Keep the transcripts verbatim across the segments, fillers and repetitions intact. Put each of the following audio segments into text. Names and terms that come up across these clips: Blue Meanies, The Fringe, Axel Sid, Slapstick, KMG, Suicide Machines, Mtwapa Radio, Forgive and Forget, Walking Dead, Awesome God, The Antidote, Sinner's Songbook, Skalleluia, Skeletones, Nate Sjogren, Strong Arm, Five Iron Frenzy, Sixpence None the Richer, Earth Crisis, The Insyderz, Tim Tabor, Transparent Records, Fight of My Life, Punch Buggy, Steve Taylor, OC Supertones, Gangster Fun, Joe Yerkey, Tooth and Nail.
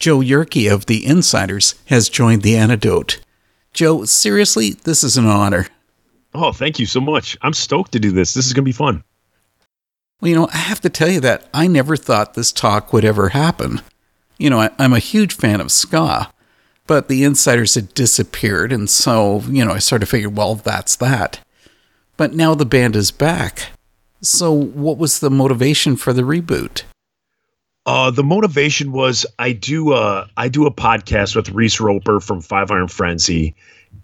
Joe Yerkey of The Insyderz has joined The Antidote. Joe, seriously, this is an honor. Oh, thank you so much. I'm stoked to do this. This is going to be fun. Well, you know, I have to tell you that I never thought this talk would ever happen. You know, I, I'm a huge fan of ska, but The Insyderz had disappeared, and so, you know, I sort of figured, well, that's that. But now the band is back. So what was the motivation for the reboot? Uh, the motivation was I do a, I do a podcast with Reese Roper from Five Iron Frenzy,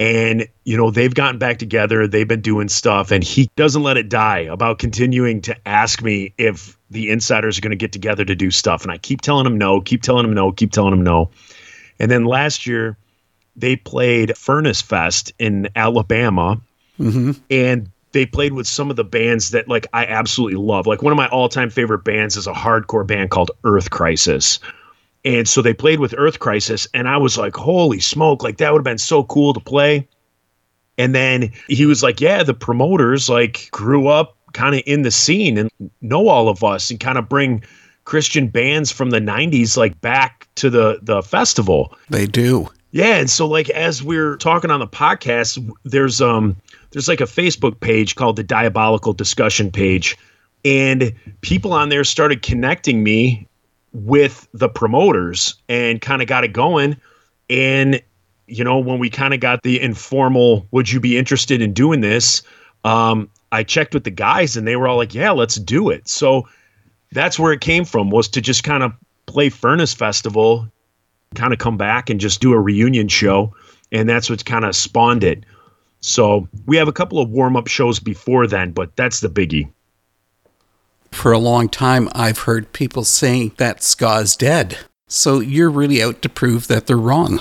and, you know, they've gotten back together. They've been doing stuff, and he doesn't let it die about continuing to ask me if the Insyderz are going to get together to do stuff. And I keep telling him no, keep telling him no, keep telling him no. And then last year they played Furnace Fest in Alabama, mm-hmm. and they played with some of the bands that, like, I absolutely love. Like, one of my all-time favorite bands is a hardcore band called Earth Crisis. And so they played with Earth Crisis, and I was like, holy smoke, like, that would have been so cool to play. And then he was like, yeah, the promoters, like, grew up kind of in the scene and know all of us and kind of bring Christian bands from the nineties, like, back to the, the festival. They do. Yeah, and so, like, as we're talking on the podcast, there's um there's like a Facebook page called the Diabolical Discussion Page, and people on there started connecting me with the promoters and kind of got it going. And, you know, when we kind of got the informal, would you be interested in doing this? Um, I checked with the guys, and they were all like, yeah, let's do it. So that's where it came from, was to just kind of play Furnace Festival, kind of come back and just do a reunion show. And that's what kind of spawned it. So we have a couple of warm-up shows before then, but that's the biggie. For a long time, I've heard people saying that ska's dead. So you're really out to prove that they're wrong.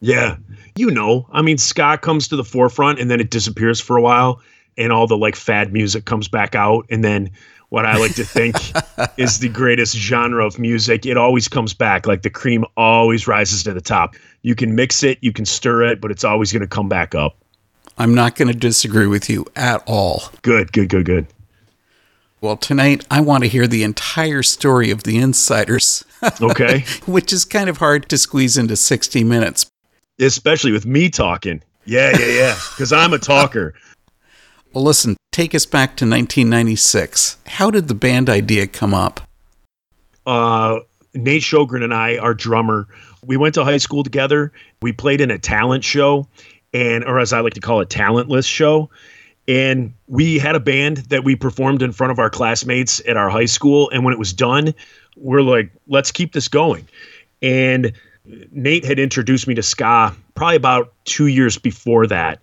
Yeah. You know, I mean, ska comes to the forefront, and then it disappears for a while, and all the, like, fad music comes back out. And then what I like to think is the greatest genre of music. It always comes back. Like, the cream always rises to the top. You can mix it, you can stir it, but it's always going to come back up. I'm not going to disagree with you at all. Good, good, good, good. Well, tonight I want to hear the entire story of the Insyderz. Okay. Which is kind of hard to squeeze into sixty minutes. Especially with me talking. Yeah, yeah, yeah. Because I'm a talker. Well, listen, take us back to nineteen ninety-six. How did the band idea come up? Uh, Nate Sjogren and I, our drummer, we went to high school together. We played in a talent show. And, or as I like to call it, talentless show. And we had a band that we performed in front of our classmates at our high school. And when it was done, we're like, let's keep this going. And Nate had introduced me to ska probably about two years before that.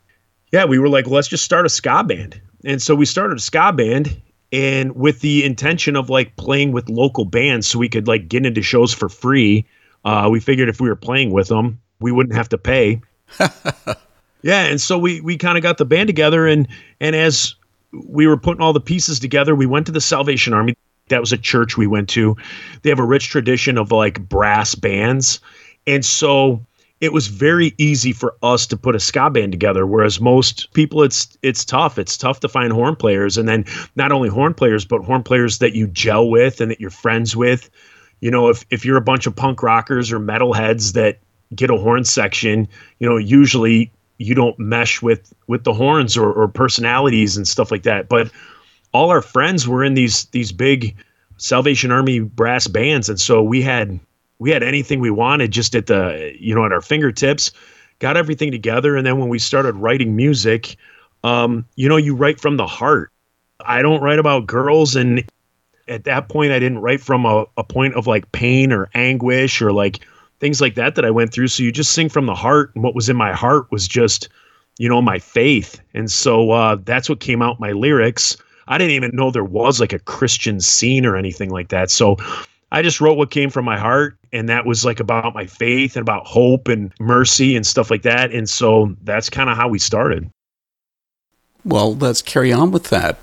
Yeah, we were like, let's just start a ska band. And so we started a ska band, and with the intention of, like, playing with local bands so we could, like, get into shows for free. Uh, we figured if we were playing with them, we wouldn't have to pay. Yeah, and so we we kind of got the band together, and and as we were putting all the pieces together, we went to the Salvation Army. That was a church we went to. They have a rich tradition of, like, brass bands, and so it was very easy for us to put a ska band together, whereas most people, it's it's tough. It's tough to find horn players, and then not only horn players, but horn players that you gel with and that you're friends with. You know, if if you're a bunch of punk rockers or metalheads that get a horn section, you know, usually you don't mesh with, with the horns or, or personalities and stuff like that. But all our friends were in these these big Salvation Army brass bands, and so we had we had anything we wanted just at the you know at our fingertips. Got everything together, and then when we started writing music, um, you know, you write from the heart. I don't write about girls, and at that point, I didn't write from a, a point of, like, pain or anguish or, like, things like that that I went through. So you just sing from the heart. And what was in my heart was just, you know, my faith. And so uh, that's what came out in my lyrics. I didn't even know there was, like, a Christian scene or anything like that. So I just wrote what came from my heart. And that was, like, about my faith and about hope and mercy and stuff like that. And so that's kind of how we started. Well, let's carry on with that.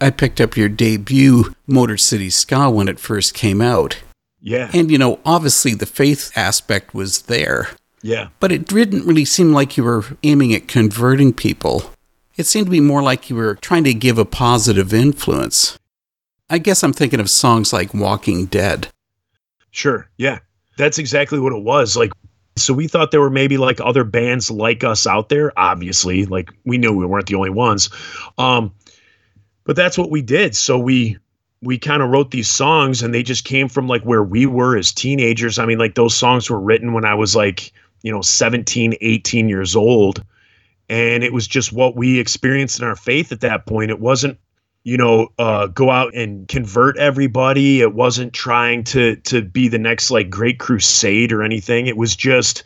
I picked up your debut Motor City Ska when it first came out. Yeah. And, you know, obviously the faith aspect was there. Yeah. But it didn't really seem like you were aiming at converting people. It seemed to be more like you were trying to give a positive influence. I guess I'm thinking of songs like Walking Dead. Sure. Yeah. That's exactly what it was. Like, so we thought there were maybe like other bands like us out there. Obviously, like we knew we weren't the only ones. Um, but that's what we did. So we, we kind of wrote these songs and they just came from like where we were as teenagers. I mean, like those songs were written when I was like, you know, seventeen, eighteen years old. And it was just what we experienced in our faith at that point. It wasn't, you know, uh, go out and convert everybody. It wasn't trying to, to be the next like great crusade or anything. It was just,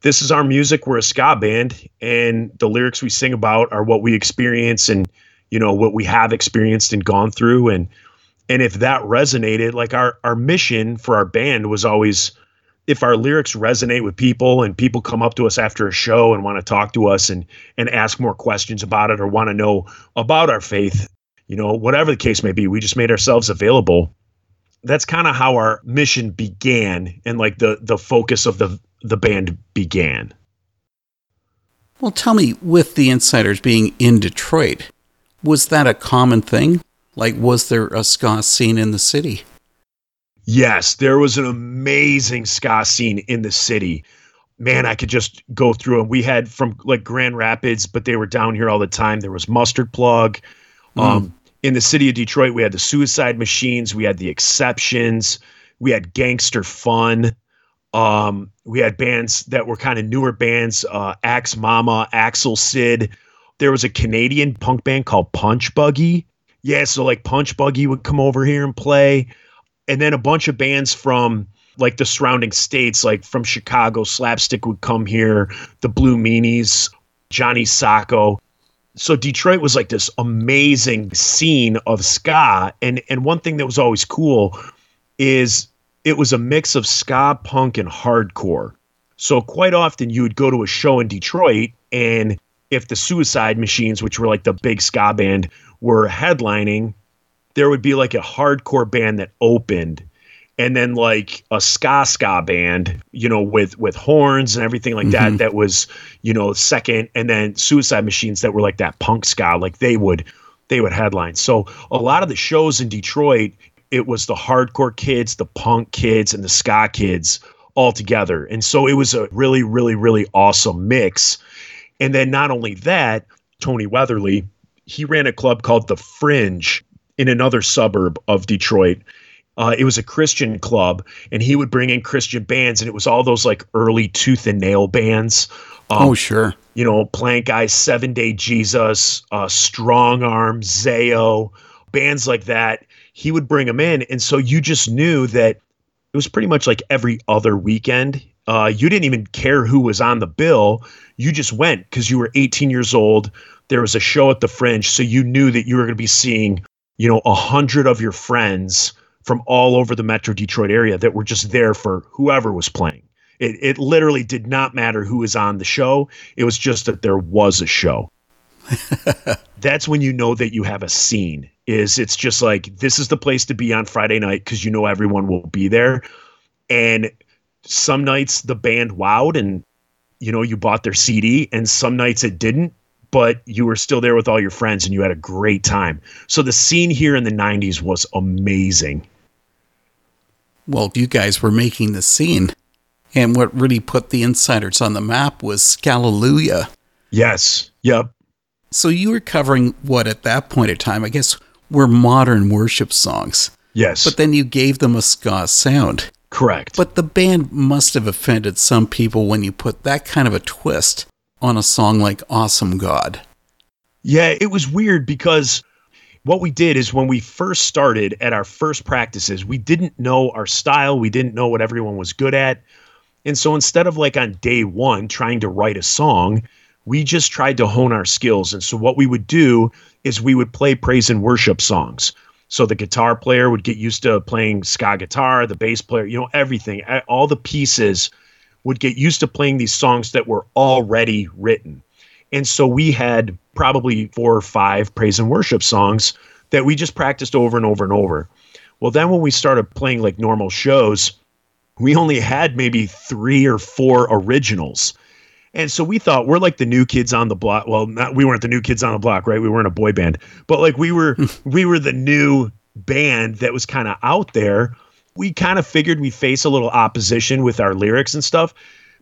this is our music. We're a ska band and the lyrics we sing about are what we experience and, you know, what we have experienced and gone through. And, and if that resonated, like our, our mission for our band was always, if our lyrics resonate with people and people come up to us after a show and want to talk to us and, and ask more questions about it or want to know about our faith, you know, whatever the case may be, we just made ourselves available. That's kind of how our mission began and like the the focus of the the band began. Well, tell me, with the Insyderz being in Detroit, was that a common thing? Like, was there a ska scene in the city? Yes, there was an amazing ska scene in the city. Man, I could just go through them. We had from like Grand Rapids, but they were down here all the time. There was Mustard Plug. Mm. Um, in the city of Detroit, we had the Suicide Machines. We had the Exceptions. We had Gangster Fun. Um, we had bands that were kind of newer bands, uh, Axe Mama, Axel Sid. There was a Canadian punk band called Punch Buggy. Yeah, so like Punch Buggy would come over here and play. And then a bunch of bands from like the surrounding states, like from Chicago, Slapstick would come here, the Blue Meanies, Johnny Socko. So Detroit was like this amazing scene of ska. And and one thing that was always cool is it was a mix of ska, punk, and hardcore. So quite often you would go to a show in Detroit, and if the Suicide Machines, which were like the big ska band, were headlining, there would be like a hardcore band that opened and then like a ska ska band, you know, with, with horns and everything like mm-hmm. that, that was, you know, second, and then Suicide Machines that were like that punk ska, like they would, they would headline. So a lot of the shows in Detroit, it was the hardcore kids, the punk kids, and the ska kids all together. And so it was a really, really, really awesome mix. And then not only that, Tony Weatherly, he ran a club called The Fringe in another suburb of Detroit. Uh, it was a Christian club, and he would bring in Christian bands, and it was all those like early Tooth and Nail bands. Um, oh, sure. You know, Plank Eye, Seven Day Jesus, uh, Strong Arm, Zayo, bands like that. He would bring them in, and so you just knew that it was pretty much like every other weekend. Uh, you didn't even care who was on the bill. You just went because you were eighteen years old. There was a show at the Fringe, so you knew that you were going to be seeing, you know, a hundred of your friends from all over the Metro Detroit area that were just there for whoever was playing. It it literally did not matter who was on the show. It was just that there was a show. That's when you know that you have a scene, is it's just like, this is the place to be on Friday night because you know everyone will be there. And some nights the band wowed and, you know, you bought their C D, and some nights it didn't. But you were still there with all your friends and you had a great time. So the scene here in the nineties was amazing. Well, you guys were making the scene. And what really put the Insyderz on the map was Skalleluia. Yes. Yep. So you were covering what at that point in time, I guess, were modern worship songs. Yes. But then you gave them a ska sound. Correct. But the band must have offended some people when you put that kind of a twist on a song like Awesome God. Yeah, it was weird because what we did is when we first started at our first practices, we didn't know our style. We didn't know what everyone was good at. And so instead of like on day one trying to write a song, we just tried to hone our skills. And so what we would do is we would play praise and worship songs. So the guitar player would get used to playing ska guitar, the bass player, you know, everything, all the pieces would get used to playing these songs that were already written. And so we had probably four or five praise and worship songs that we just practiced over and over and over. Well, then when we started playing like normal shows, we only had maybe three or four originals. And so we thought we're like the new kids on the block. Well, not, we weren't the new kids on the block, right? We weren't a boy band, but like we were, we were the new band that was kind of out there. we kind of figured we'd face a little opposition with our lyrics and stuff,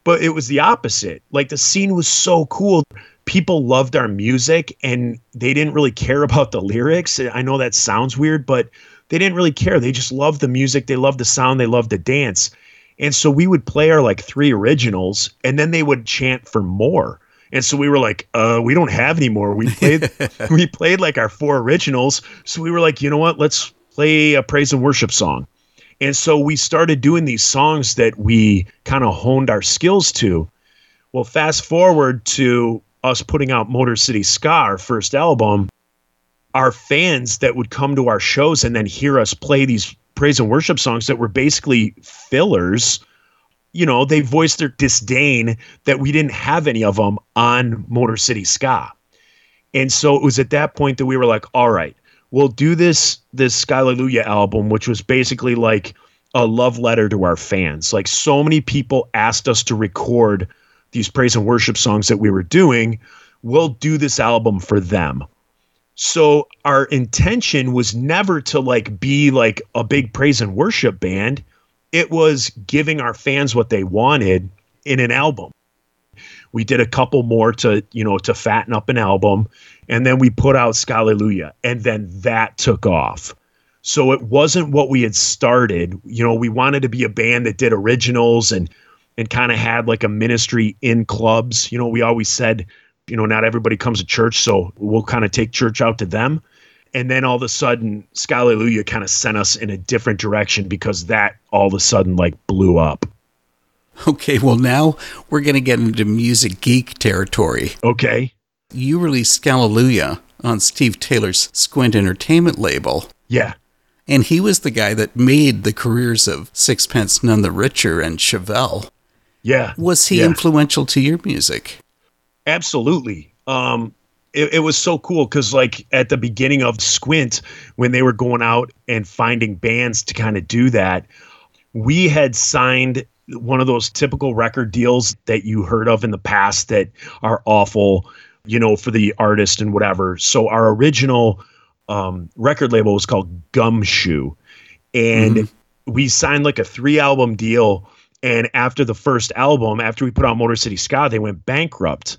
but it was the opposite. Like, the scene was so cool. People loved our music and they didn't really care about the lyrics. I know that sounds weird, but they didn't really care. They just loved the music. They loved the sound. They loved the dance. And so we would play our like three originals and then they would chant for more. And so we were like, uh, we don't have any more. We played, we played like our four originals. So we were like, you know what, let's play a praise and worship song. And so we started doing these songs that we kind of honed our skills to. Well, fast forward to us putting out Motor City Ska, our first album, our fans that would come to our shows and then hear us play these praise and worship songs that were basically fillers, you know, they voiced their disdain that we didn't have any of them on Motor City Ska. And so it was at that point that we were like, all right, we'll do this, this Skalleluia album, which was basically like a love letter to our fans. Like, so many people asked us to record these praise and worship songs that we were doing. We'll do this album for them. So our intention was never to like be like a big praise and worship band. It was giving our fans what they wanted in an album. We did a couple more to, you know, to fatten up an album, and then we put out Skalleluia, and then that took off. So it wasn't what we had started. You know, we wanted to be a band that did originals and and kind of had like a ministry in clubs. You know, we always said, you know, not everybody comes to church, so we'll kind of take church out to them. And then all of a sudden, Skalleluia kind of sent us in a different direction because that all of a sudden like blew up. Okay, well now we're going to get into music geek territory. Okay. You released Skalleluia on Steve Taylor's Squint Entertainment label. Yeah. And he was the guy that made the careers of Sixpence None the Richer and Chevelle. Yeah. Was he yeah. influential to your music? Absolutely. Um, it, it was so cool because like at the beginning of Squint, when they were going out and finding bands to kind of do that, we had signed one of those typical record deals that you heard of in the past that are awful, you know, for the artist and whatever. So our original um, record label was called Gumshoe. And mm-hmm. we signed like a three album deal. And after the first album, after we put out Motor City Ska, they went bankrupt.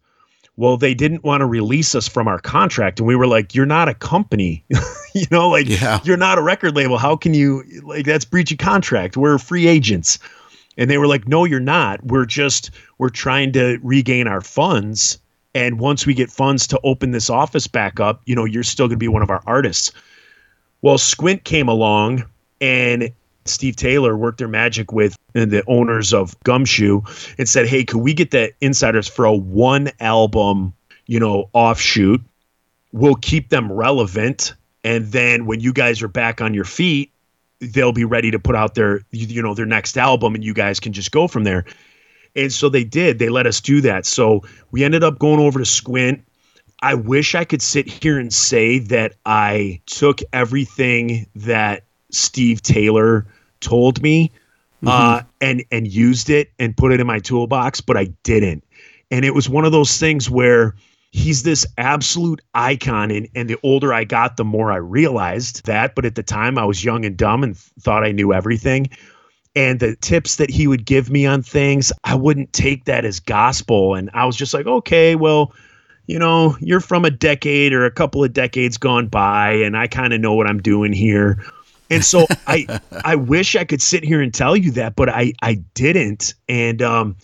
Well, they didn't want to release us from our contract. And we were like, you're not a company, you know, like yeah. you're not a record label. How can you, like, that's breach of contract. We're free agents. And they were like, no, you're not. We're just, we're trying to regain our funds. And once we get funds to open this office back up, you know, you're still going to be one of our artists. Well, Squint came along and Steve Taylor worked their magic with the owners of Gumshoe and said, hey, could we get the Insyderz for a one album, you know, offshoot? We'll keep them relevant. And then when you guys are back on your feet, they'll be ready to put out their, you know, their next album and you guys can just go from there. And so they did, they let us do that. So we ended up going over to Squint. I wish I could sit here and say that I took everything that Steve Taylor told me mm-hmm. uh, and, and used it and put it in my toolbox, but I didn't. And it was one of those things where he's this absolute icon, and, and the older I got, the more I realized that. But at the time, I was young and dumb and th- thought I knew everything. And the tips that he would give me on things, I wouldn't take that as gospel. And I was just like, okay, well, you know, you're from a decade or a couple of decades gone by, and I kind of know what I'm doing here. And so I I wish I could sit here and tell you that, but I, I didn't. And um,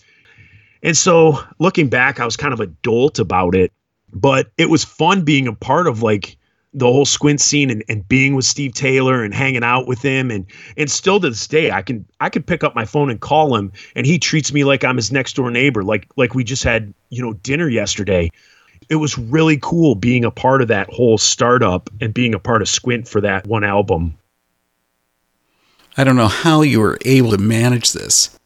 and so looking back, I was kind of a dolt about it. But it was fun being a part of like the whole Squint scene and, and being with Steve Taylor and hanging out with him. And and still to this day, I can I could pick up my phone and call him and he treats me like I'm his next door neighbor. Like like we just had, you know, dinner yesterday. It was really cool being a part of that whole startup and being a part of Squint for that one album. I don't know how you were able to manage this,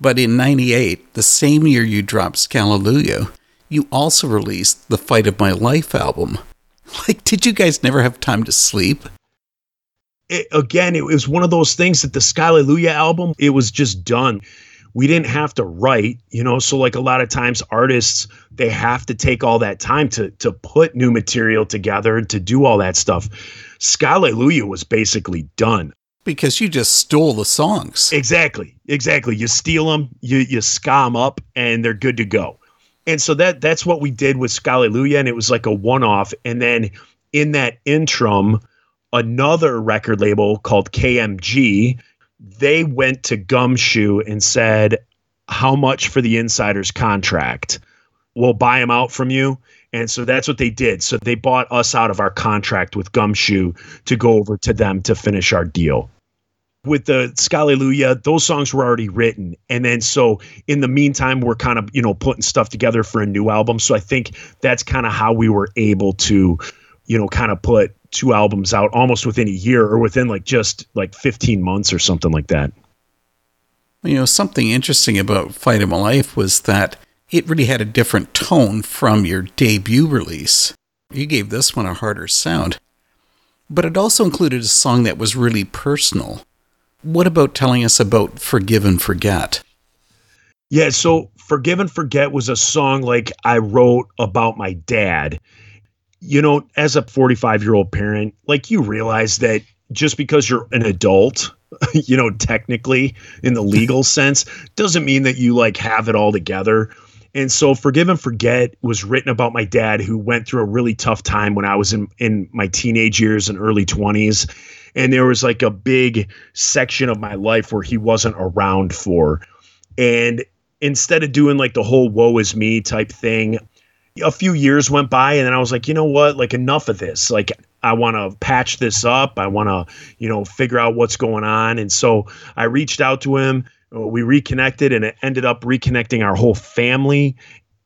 but in ninety-eight, the same year you dropped Skalleluia, you also released the Fight of My Life album. Like, did you guys never have time to sleep? It, again, it was one of those things that the Skalleluia album, it was just done. We didn't have to write, you know, so like a lot of times artists, they have to take all that time to to put new material together and to do all that stuff. Skalleluia was basically done. because you just stole the songs. Exactly. Exactly. You steal them, you, you ska them up, and they're good to go. And so that that's what we did with Skalleluia, and it was like a one-off. And then in that interim, another record label called K M G, they went to Gumshoe and said, how much for the Insyderz contract? We'll buy them out from you. And so that's what they did. So they bought us out of our contract with Gumshoe to go over to them to finish our deal. With the Skalleluia, those songs were already written. And then so in the meantime, we're kind of, you know, putting stuff together for a new album. So I think that's kind of how we were able to, you know, kind of put two albums out almost within a year, or within like just like fifteen months or something like that. You know, something interesting about Fight of My Life was that it really had a different tone from your debut release. You gave this one a harder sound. But it also included a song that was really personal. What about telling us about Forgive and Forget? Yeah, so Forgive and Forget was a song like I wrote about my dad. You know, as a forty-five-year-old parent, like you realize that just because you're an adult, you know, technically in the legal sense, doesn't mean that you like have it all together. And so Forgive and Forget was written about my dad, who went through a really tough time when I was in, in my teenage years and early twenties. And there was like a big section of my life where he wasn't around for. And instead of doing like the whole woe is me type thing, a few years went by and then I was like, you know what, like enough of this. Like I want to patch this up. I want to, you know, figure out what's going on. And so I reached out to him. We reconnected and it ended up reconnecting our whole family.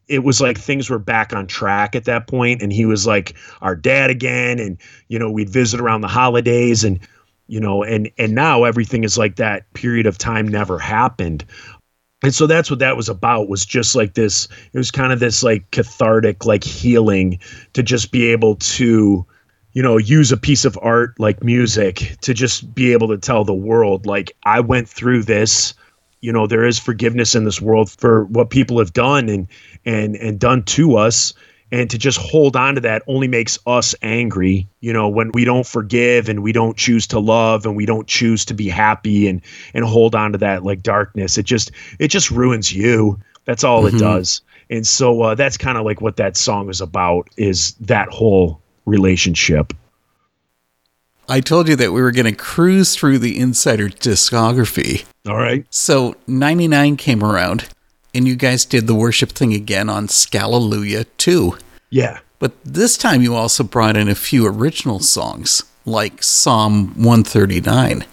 It was like things were back on track at that point, and he was like our dad again, and you know, we'd visit around the holidays, and you know, and and now everything is like that period of time never happened. And so that's what that was about, was just like this, it was kind of this like cathartic, like healing, to just be able to, you know, use a piece of art like music to just be able to tell the world, like, I went through this. You know, there is forgiveness in this world for what people have done and and and done to us. And to just hold on to that only makes us angry. You know, when we don't forgive and we don't choose to love and we don't choose to be happy and and hold on to that like darkness, it just it just ruins you. That's all mm-hmm. it does. And so uh, that's kind of like what that song is about, is that whole relationship. I told you that we were going to cruise through the Insyderz discography. All right. So ninety-nine came around, and you guys did the worship thing again on Skalleluia two. Yeah. But this time you also brought in a few original songs, like Psalm one thirty-nine.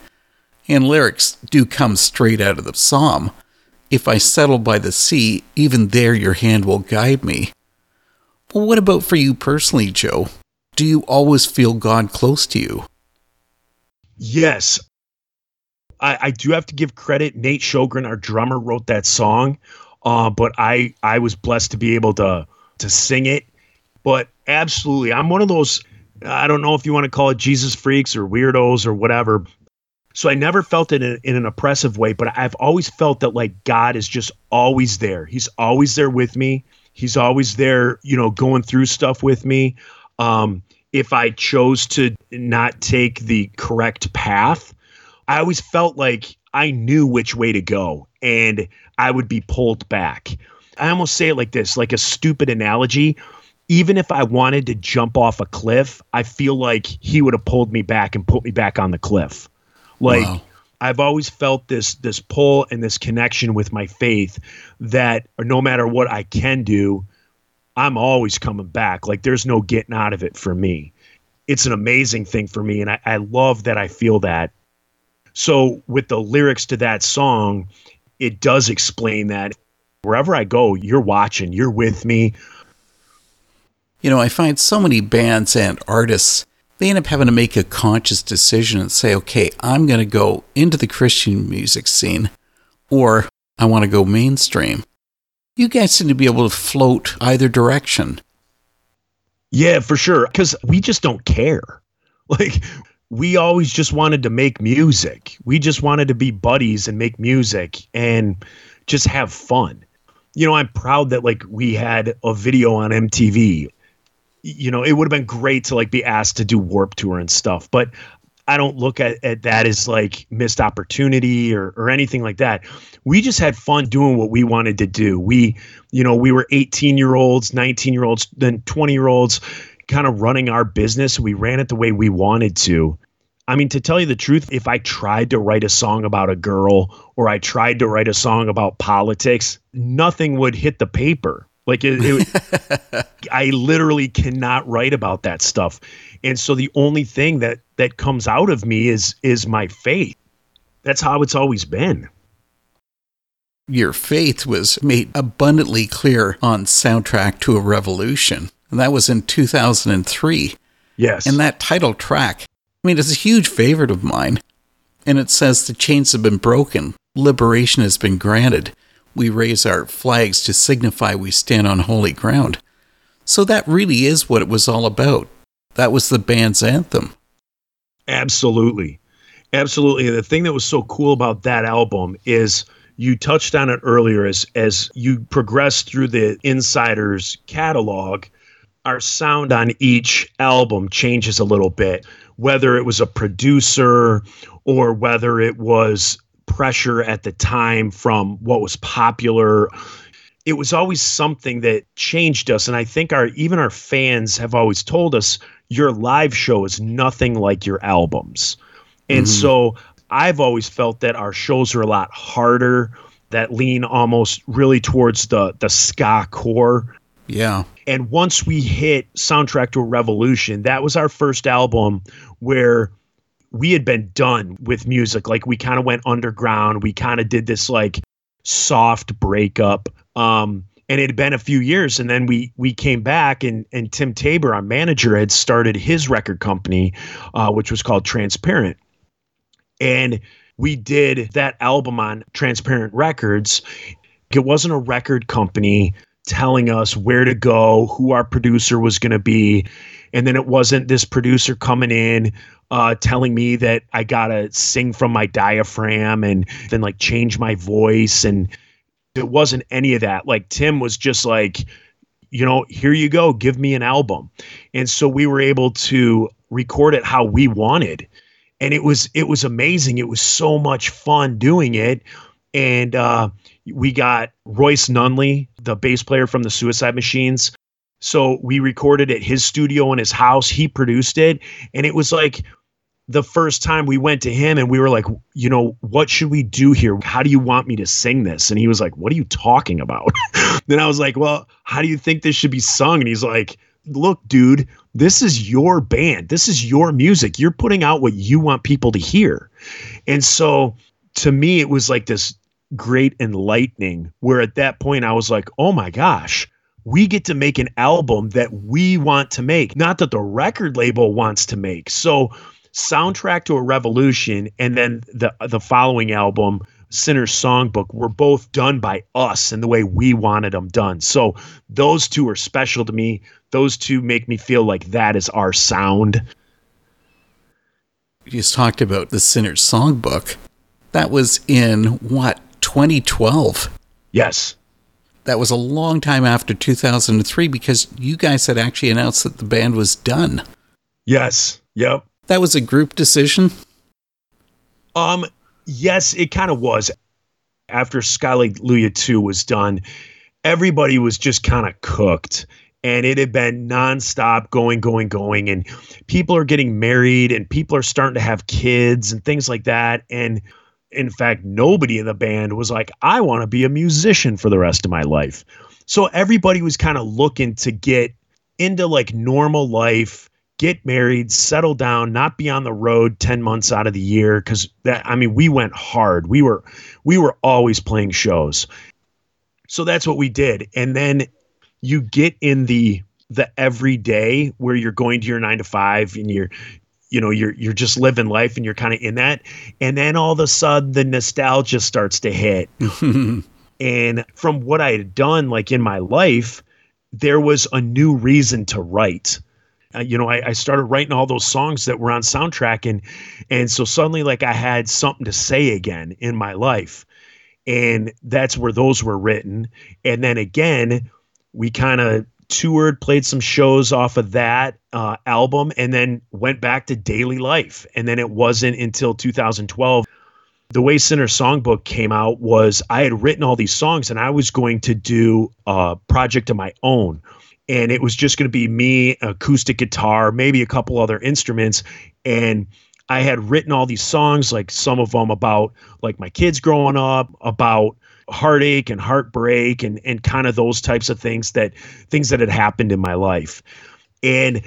And lyrics do come straight out of the psalm. If I settle by the sea, even there your hand will guide me. Well, what about for you personally, Joe? Do you always feel God close to you? Yes. I, I do have to give credit. Nate Sjogren, our drummer, wrote that song. Uh, but I, I was blessed to be able to, to sing it. But absolutely, I'm one of those, I don't know if you want to call it Jesus freaks or weirdos or whatever. So I never felt it in, in an oppressive way, but I've always felt that like God is just always there. He's always there with me. He's always there, you know, going through stuff with me. Um, if I chose to not take the correct path, I always felt like I knew which way to go and I would be pulled back. I almost say it like this, like a stupid analogy. Even if I wanted to jump off a cliff, I feel like he would have pulled me back and put me back on the cliff. Like wow. I've always felt this, this pull and this connection with my faith that no matter what I can do, I'm always coming back. Like there's no getting out of it for me. It's an amazing thing for me. And I, I love that I feel that. So with the lyrics to that song, it does explain that wherever I go, you're watching, you're with me. You know, I find so many bands and artists, they end up having to make a conscious decision and say, okay, I'm going to go into the Christian music scene, or I want to go mainstream. You guys seem to be able to float either direction. Yeah, for sure. Because we just don't care. Like, we always just wanted to make music. We just wanted to be buddies and make music and just have fun. You know, I'm proud that like we had a video on M T V. You know, it would have been great to like be asked to do Warped Tour and stuff, but I don't look at, at that as like missed opportunity or, or anything like that. We just had fun doing what we wanted to do. We, you know, we were eighteen year olds, nineteen year olds, then twenty year olds kind of running our business. We ran it the way we wanted to. I mean, to tell you the truth, if I tried to write a song about a girl or I tried to write a song about politics, nothing would hit the paper. Like it, it, I literally cannot write about that stuff. And so the only thing that, that comes out of me is, is my faith. That's how it's always been. Your faith was made abundantly clear on Soundtrack to a Revolution. And that was in two thousand three. Yes. And that title track, I mean, it's a huge favorite of mine. And it says the chains have been broken. Liberation has been granted. We raise our flags to signify we stand on holy ground. So that really is what it was all about. That was the band's anthem. Absolutely. Absolutely. And the thing that was so cool about that album is you touched on it earlier as, as you progressed through the Insyderz catalog, our sound on each album changes a little bit, whether it was a producer or whether it was pressure at the time from what was popular. It was always something that changed us. And I think our even our fans have always told us, your live show is nothing like your albums. And mm-hmm. so I've always felt that our shows are a lot harder, that lean almost really towards the, the ska core. Yeah. And once we hit Soundtrack to a Revolution, that was our first album where we had been done with music. Like we kind of went underground. We kind of did this like soft breakup. Um, and it had been a few years, and then we we came back, and and Tim Tabor, our manager, had started his record company, uh, which was called Transparent. And we did that album on Transparent Records. It wasn't a record company telling us where to go, who our producer was going to be. And then it wasn't this producer coming in uh, telling me that I got to sing from my diaphragm and then like change my voice, and it wasn't any of that. Like Tim was just like, you know, here you go, give me an album. And so we were able to record it how we wanted. And it was, it was amazing. It was so much fun doing it. And, uh, we got Royce Nunley, the bass player from the Suicide Machines. So we recorded at his studio in his house. He produced it. And it was like the first time we went to him and we were like, you know, what should we do here? How do you want me to sing this? And he was like, what are you talking about? Then I was like, well, how do you think this should be sung? And he's like, look, dude, this is your band. This is your music. You're putting out what you want people to hear. And so to me, it was like this great enlightening where at that point I was like, oh my gosh, we get to make an album that we want to make, not that the record label wants to make. So Soundtrack to a Revolution and then the the following album, Sinner's Songbook, were both done by us and the way we wanted them done. So those two are special to me. Those two make me feel like that is our sound. You just talked about the Sinner's Songbook. That was in, what, twenty twelve? Yes. That was a long time after two thousand three because you guys had actually announced that the band was done. Yes. Yep. That was a group decision? Um, yes, it kind of was. After Skalleluia two was done, everybody was just kind of cooked. And it had been nonstop going, going, going. And people are getting married and people are starting to have kids and things like that. And in fact, nobody in the band was like, I want to be a musician for the rest of my life. So everybody was kind of looking to get into like normal life, get married, settle down, not be on the road ten months out of the year. Cause that, I mean, we went hard. We were, we were always playing shows. So that's what we did. And then you get in the, the everyday where you're going to your nine to five and you're, you know, you're, you're just living life and you're kind of in that. And then all of a sudden the nostalgia starts to hit. And from what I had done, like in my life, there was a new reason to write. Uh, you know, I, I started writing all those songs that were on Soundtrack. And, and so suddenly like I had something to say again in my life, and that's where those were written. And then again, we kind of toured, played some shows off of that uh, album, and then went back to daily life. And then it wasn't until two thousand twelve. The way Sinner's Songbook came out was I had written all these songs and I was going to do a project of my own. And it was just going to be me, acoustic guitar, maybe a couple other instruments. And I had written all these songs, like some of them about like my kids growing up, about heartache and heartbreak and, and kind of those types of things that things that had happened in my life. And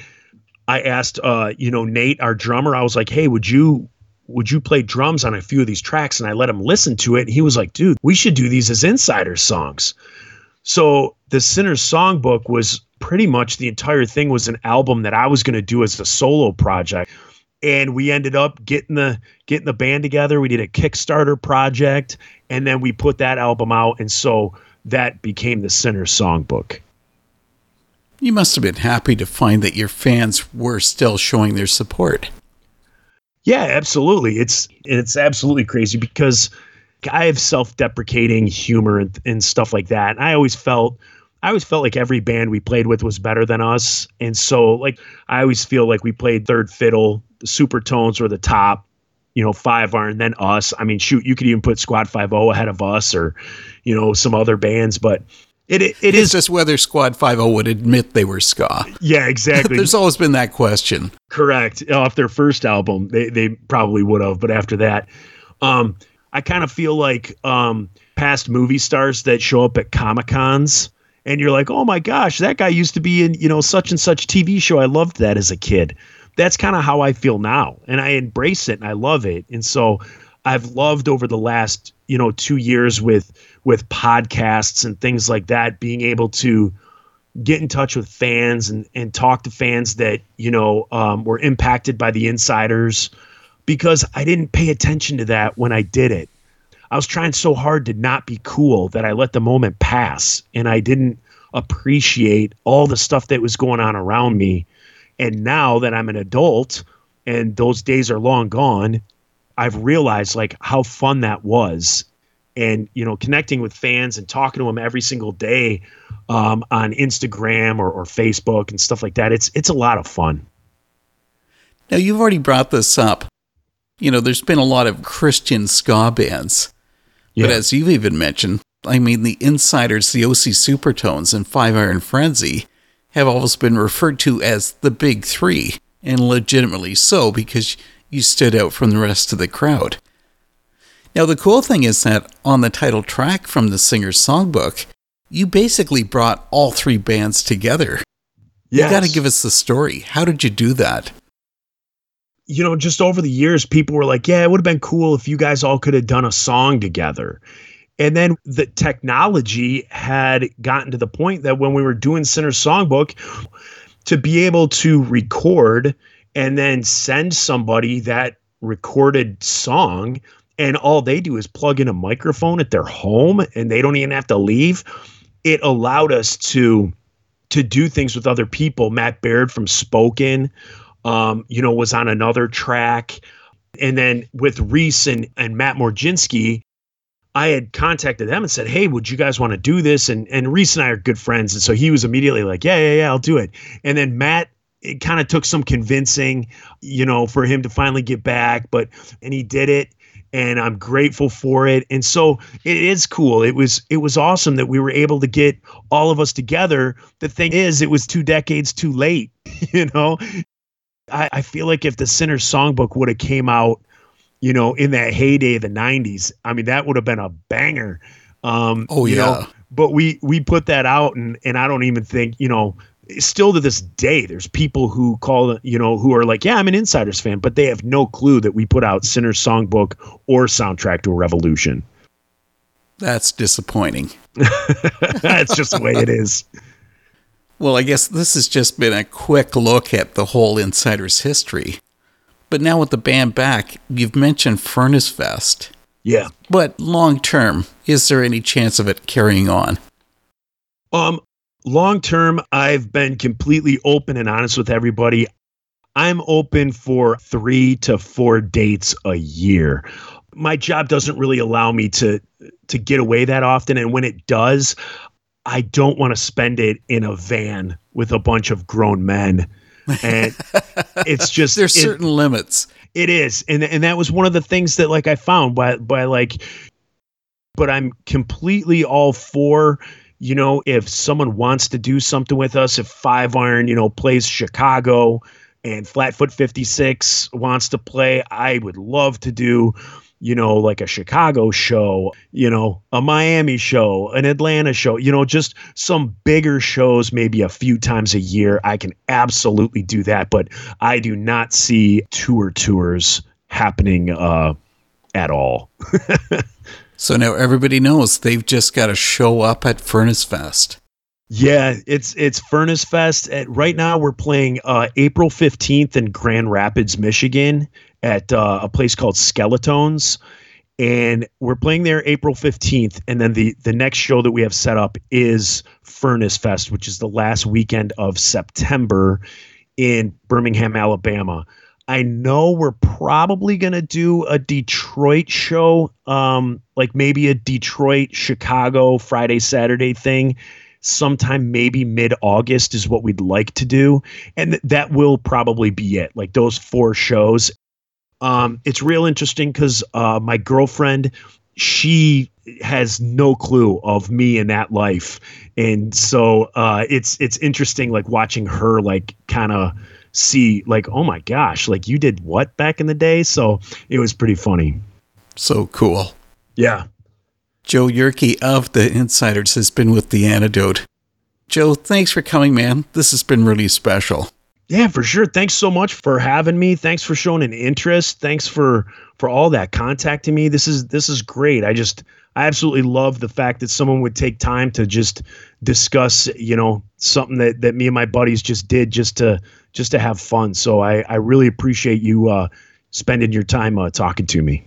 I asked, uh, you know, Nate, our drummer, I was like, hey, would you would you play drums on a few of these tracks? And I let him listen to it. And he was like, dude, we should do these as Insyderz songs. So the Sinner's Songbook was pretty much the entire thing was an album that I was going to do as a solo project. And we ended up getting the getting the band together. We did a Kickstarter project, and then we put that album out. And so that became the Sinner's Songbook. You must have been happy to find that your fans were still showing their support. Yeah, absolutely. It's it's absolutely crazy because I have self-deprecating humor and, and stuff like that. And I always felt I always felt like every band we played with was better than us. And so like I always feel like we played third fiddle. The Supertones were the top, you know, Five Iron, then us. I mean, shoot, you could even put Squad five oh ahead of us or, you know, some other bands, but it it, it it's is just whether Squad five oh would admit they were ska. Yeah, exactly. There's always been that question. Correct. Off their first album, they they probably would have, but after that, um, I kind of feel like um, past movie stars that show up at Comic-Cons and you're like, oh my gosh, that guy used to be in, you know, such and such T V show. I loved that as a kid. That's kind of how I feel now. And I embrace it and I love it. And so I've loved over the last, you know, two years with with podcasts and things like that, being able to get in touch with fans and, and talk to fans that, you know, um, were impacted by the Insyderz. Because I didn't pay attention to that when I did it. I was trying so hard to not be cool that I let the moment pass. And I didn't appreciate all the stuff that was going on around me. And now that I'm an adult and those days are long gone, I've realized like how fun that was. And, you know, connecting with fans and talking to them every single day um, on Instagram or, or Facebook and stuff like that. It's, it's a lot of fun. Now, you've already brought this up. You know, there's been a lot of Christian ska bands. Yeah. But as you've even mentioned, I mean, the Insyderz, the O C Supertones, and Five Iron Frenzy have always been referred to as the Big Three, and legitimately so, because you stood out from the rest of the crowd. Now, the cool thing is that on the title track from the Sinner's Songbook, you basically brought all three bands together. Yes. You got to give us the story. How did you do that? You know, just over the years, people were like, yeah, it would have been cool if you guys all could have done a song together. And then the technology had gotten to the point that when we were doing Sinner's Songbook, to be able to record and then send somebody that recorded song, and all they do is plug in a microphone at their home and they don't even have to leave, it allowed us to, to do things with other people. Matt Baird from Spoken, Um, you know, was on another track. And then with Reese and, and Matt Morginski, I had contacted them and said, hey, would you guys want to do this? And and Reese and I are good friends. And so he was immediately like, yeah, yeah, yeah, I'll do it. And then Matt, it kind of took some convincing, you know, for him to finally get back, but, and he did it. And I'm grateful for it. And so it is cool. It was it was awesome that we were able to get all of us together. The thing is, it was two decades too late, you know? I feel like if the Sinner's Songbook would have came out, you know, in that heyday of the nineties, I mean, that would have been a banger. Um, oh, yeah. You know, but we we put that out, and and I don't even think, you know, still to this day, there's people who call, you know, who are like, yeah, I'm an Insyderz fan, but they have no clue that we put out Sinner's Songbook or Soundtrack to a Revolution. That's disappointing. That's just the way it is. Well, I guess this has just been a quick look at the whole Insyderz history. But now with the band back, you've mentioned Furnace Fest. Yeah. But long term, is there any chance of it carrying on? Um, long term, I've been completely open and honest with everybody. I'm open for three to four dates a year. My job doesn't really allow me to to get away that often, and when it does, I don't want to spend it in a van with a bunch of grown men. And it's just, there's it, certain limits. It is. And and that was one of the things that like I found by, by like, but I'm completely all for, you know, if someone wants to do something with us, if Five Iron, you know, plays Chicago and Flatfoot fifty-six wants to play, I would love to do, you know, like a Chicago show, you know, a Miami show, an Atlanta show, you know, just some bigger shows, maybe a few times a year. I can absolutely do that, but I do not see tour tours happening uh, at all. So now everybody knows they've just got to show up at Furnace Fest. Yeah, it's it's Furnace Fest. At, right now we're playing uh, April fifteenth in Grand Rapids, Michigan, at uh, a place called Skeletones, and we're playing there April fifteenth, and then the the next show that we have set up is Furnace Fest, which is the last weekend of September in Birmingham, Alabama. I know we're probably going to do a Detroit show, um, like maybe a Detroit, Chicago, Friday, Saturday thing. Sometime maybe mid-August is what we'd like to do. And th- that will probably be it, like those four shows. Um, it's real interesting because uh, my girlfriend, she has no clue of me in that life. And so uh, it's it's interesting, like watching her like kind of see like, oh my gosh, like you did what back in the day? So it was pretty funny. So cool. Yeah. Joe Yerkey of The Insyderz has been with The Antidote. Joe, thanks for coming, man. This has been really special. Yeah, for sure. Thanks so much for having me. Thanks for showing an interest. Thanks for, for all that, contacting me. This is, this is great. I just, I absolutely love the fact that someone would take time to just discuss, you know, something that, that me and my buddies just did just to, just to have fun. So I, I really appreciate you uh, spending your time uh, talking to me.